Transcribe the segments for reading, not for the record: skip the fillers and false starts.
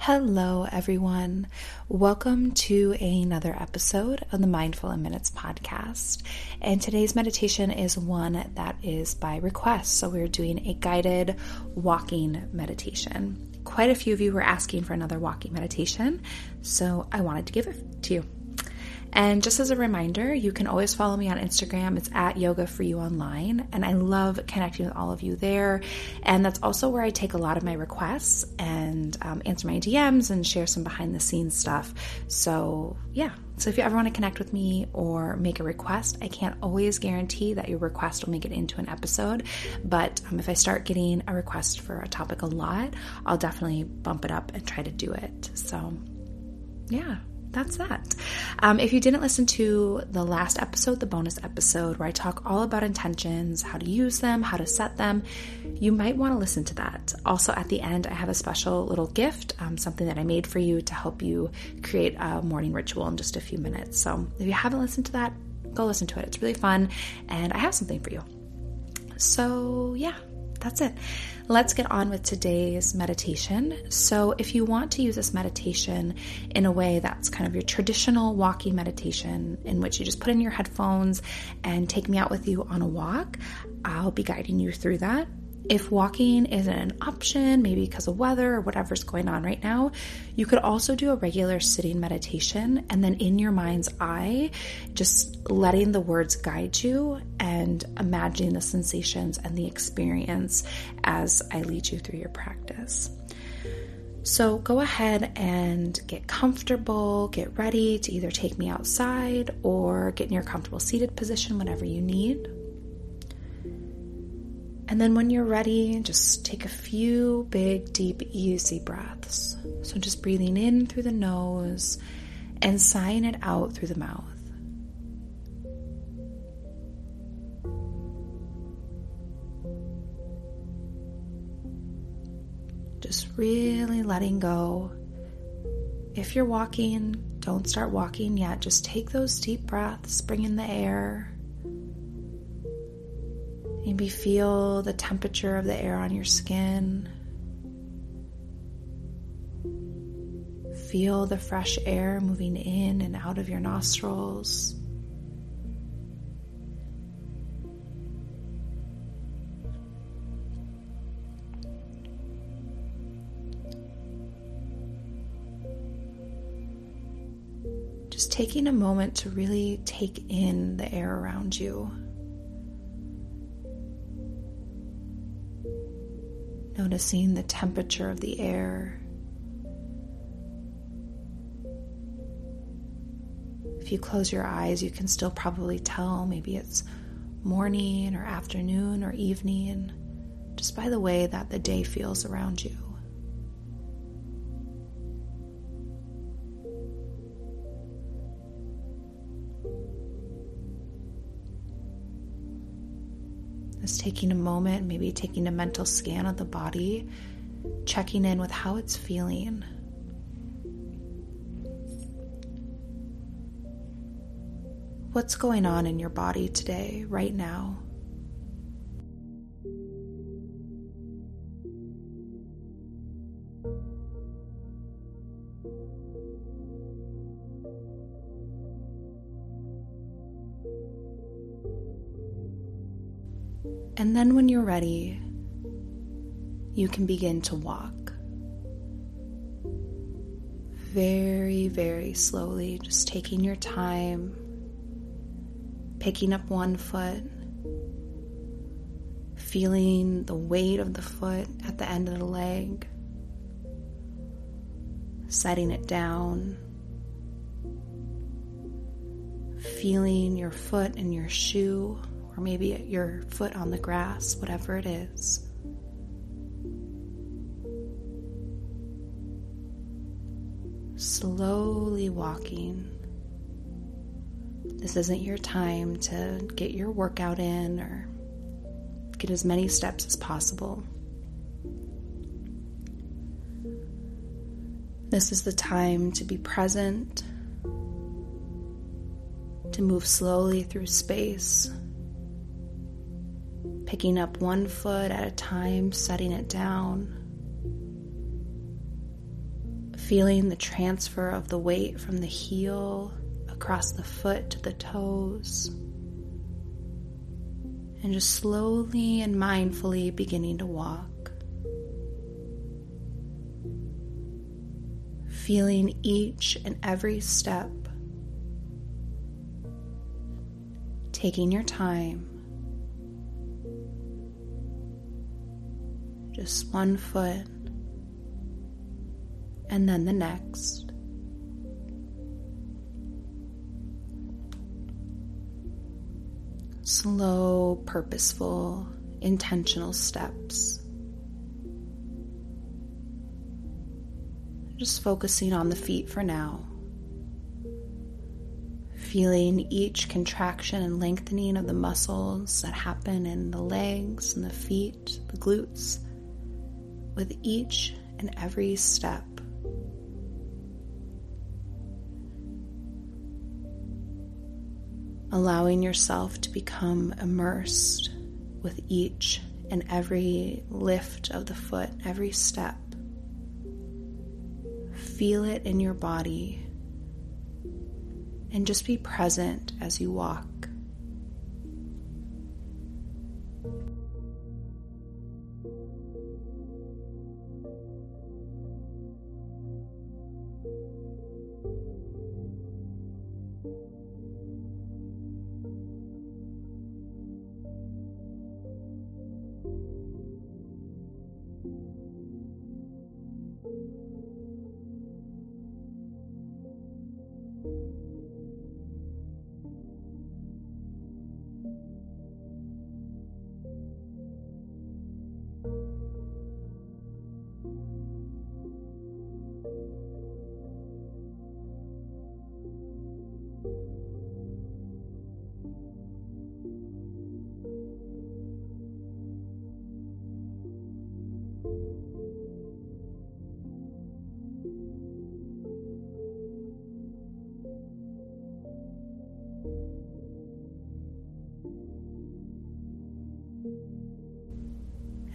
Hello, everyone. Welcome to another episode of the Mindful in Minutes podcast. And today's meditation is one that is by request. So we're doing a guided walking meditation. Quite a few of you were asking for another walking meditation, so I wanted to give it to you. And just as a reminder, you can always follow me on Instagram. It's at Yoga for You Online, and I love connecting with all of you there. And that's also where I take a lot of my requests and answer my DMs and share some behind-the-scenes stuff. So if you ever want to connect with me or make a request, I can't always guarantee that your request will make it into an episode, but if I start getting a request for a topic a lot, I'll definitely bump it up and try to do it. So, yeah. That's that. If you didn't listen to the last episode, the bonus episode where I talk all about intentions, how to use them, how to set them, you might want to listen to that. Also, at the end, I have a special little gift, something that I made for you to help you create a morning ritual in just a few minutes. So if you haven't listened to that, go listen to it. It's really fun, and I have something for you. So yeah. That's it. Let's get on with today's meditation. So if you want to use this meditation in a way that's kind of your traditional walking meditation in which you just put in your headphones and take me out with you on a walk, I'll be guiding you through that. If walking isn't an option, maybe because of weather or whatever's going on right now, you could also do a regular sitting meditation and then in your mind's eye, just letting the words guide you and imagining the sensations and the experience as I lead you through your practice. So go ahead and get comfortable, get ready to either take me outside or get in your comfortable seated position, whatever you need. And then when you're ready, just take a few big, deep, easy breaths. So just breathing in through the nose and sighing it out through the mouth. Just really letting go. If you're walking, don't start walking yet. Just take those deep breaths, bring in the air. Maybe feel the temperature of the air on your skin. Feel the fresh air moving in and out of your nostrils. Just taking a moment to really take in the air around you. Noticing the temperature of the air. If you close your eyes, you can still probably tell maybe it's morning or afternoon or evening, just by the way that the day feels around you. Taking a moment, maybe taking a mental scan of the body, checking in with how it's feeling. What's going on in your body today, right now? And then when you're ready, you can begin to walk. Very, very slowly, just taking your time, picking up one foot, feeling the weight of the foot at the end of the leg, setting it down, feeling your foot in your shoe. Or maybe your foot on the grass, whatever it is. Slowly walking, This isn't your time to get your workout in or get as many steps as possible. This is the time to be present, to move slowly through space, picking up one foot at a time, setting it down, feeling the transfer of the weight from the heel across the foot to the toes, and just slowly and mindfully beginning to walk, feeling each and every step, taking your time. Just one foot, and then the next. Slow, purposeful, intentional steps. Just focusing on the feet for now. Feeling each contraction and lengthening of the muscles that happen in the legs and the feet, the glutes, with each and every step. Allowing yourself to become immersed with each and every lift of the foot, every step. Feel it in your body, and just be present as you walk.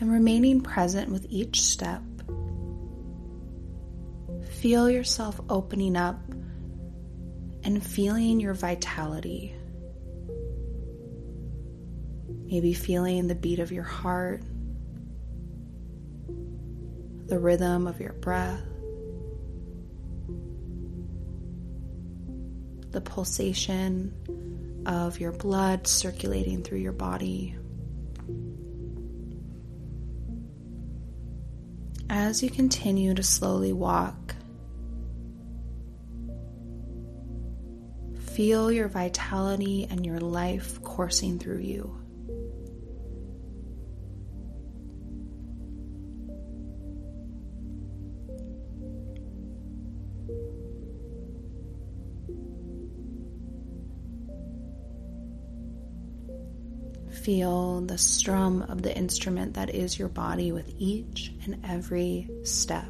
And remaining present with each step, feel yourself opening up and feeling your vitality. Maybe feeling the beat of your heart, the rhythm of your breath, the pulsation of your blood circulating through your body. As you continue to slowly walk, feel your vitality and your life coursing through you. Feel the strum of the instrument that is your body with each and every step.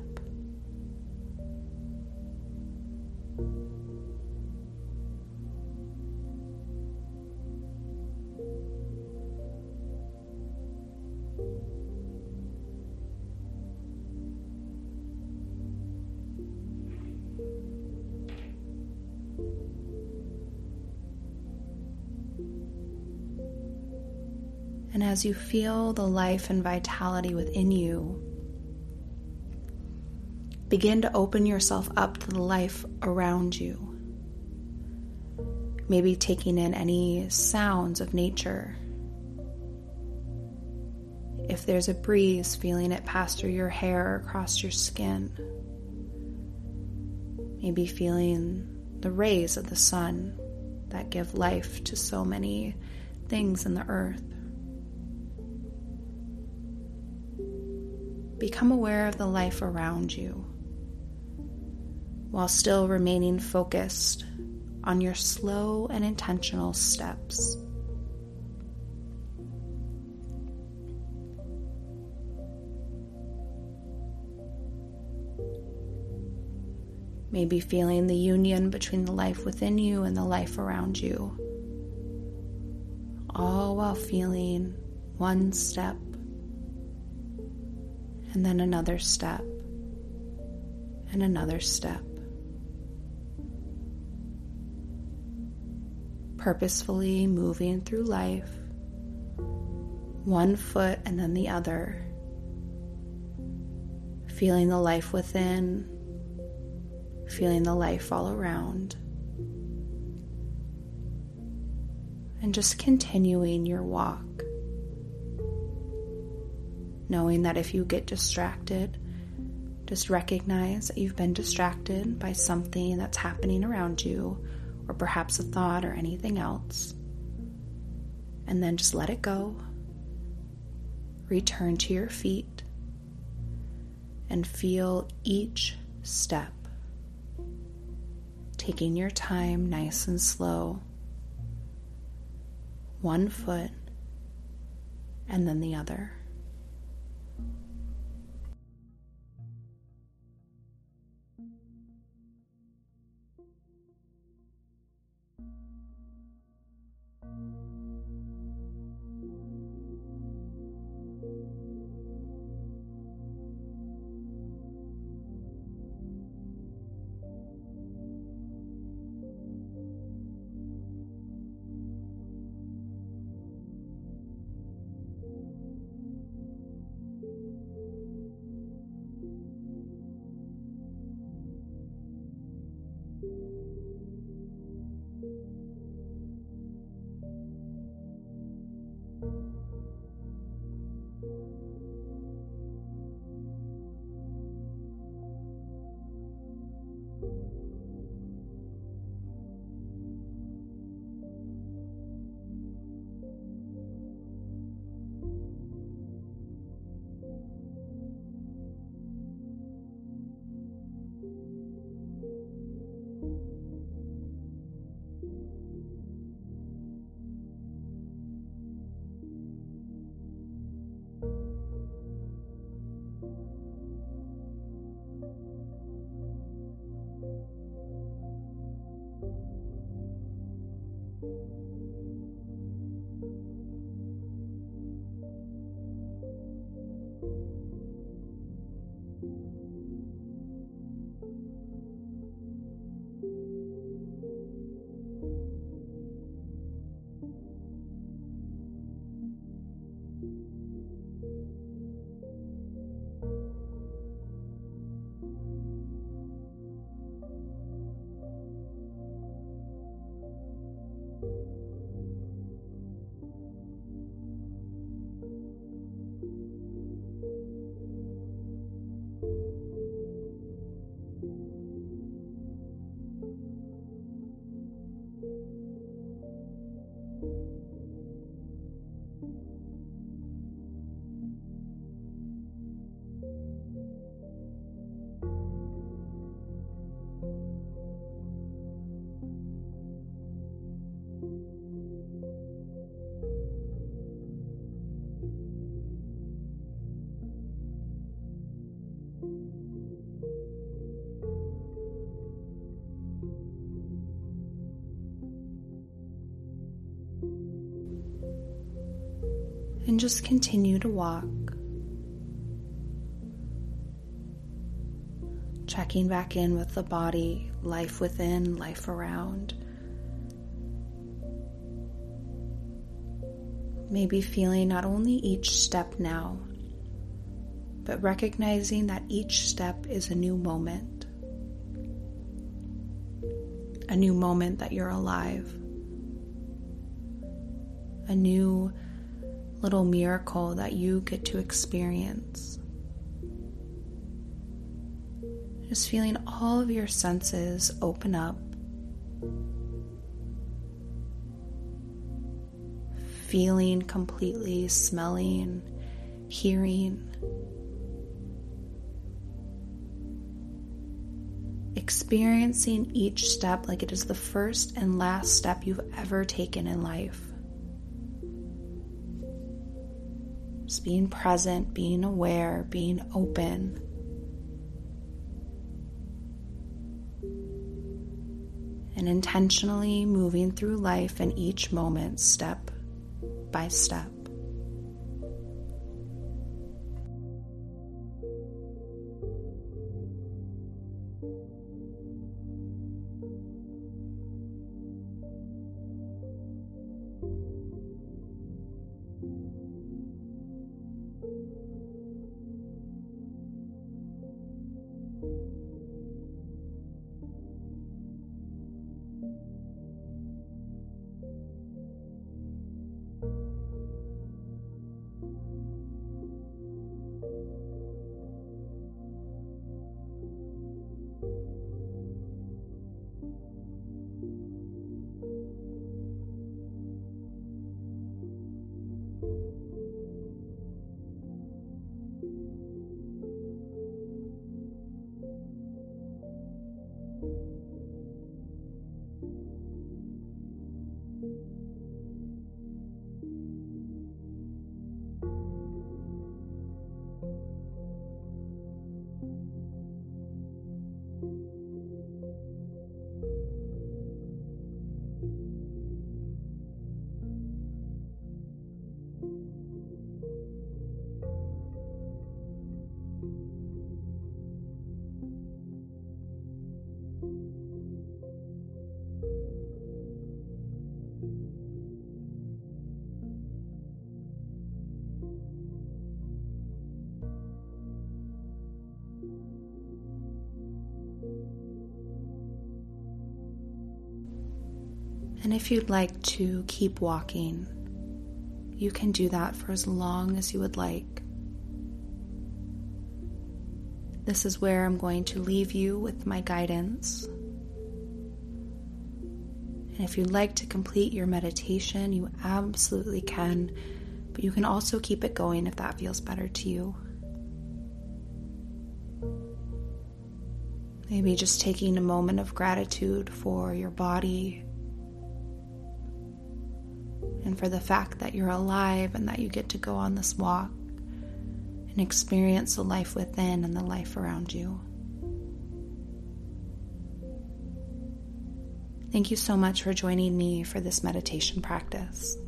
And as you feel the life and vitality within you, begin to open yourself up to the life around you. Maybe taking in any sounds of nature. If there's a breeze, feeling it pass through your hair or across your skin. Maybe feeling the rays of the sun that give life to so many things in the earth. Become aware of the life around you while still remaining focused on your slow and intentional steps. Maybe feeling the union between the life within you and the life around you, all while feeling one step and then another step and another step, purposefully moving through life, one foot and then the other, feeling the life within, feeling the life all around, and just continuing your walk, knowing that if you get distracted, just recognize that you've been distracted by something that's happening around you, or perhaps a thought or anything else, and then just let it go. Return to your feet and feel each step, taking your time, nice and slow, one foot and then the other. And just continue to walk, checking back in with the body, life within, life around. Maybe feeling not only each step now, but recognizing that each step is a new moment that you're alive, a new little miracle that you get to experience. Just feeling all of your senses open up, feeling completely, smelling, hearing, experiencing. experiencing each step like it is the first and last step you've ever taken in life. Just being present, being aware, being open. And intentionally moving through life in each moment, step by step. And if you'd like to keep walking, you can do that for as long as you would like. This is where I'm going to leave you with my guidance. And if you'd like to complete your meditation, you absolutely can, but you can also keep it going if that feels better to you. Maybe just taking a moment of gratitude for your body, and for the fact that you're alive and that you get to go on this walk and experience the life within and the life around you. Thank you so much for joining me for this meditation practice.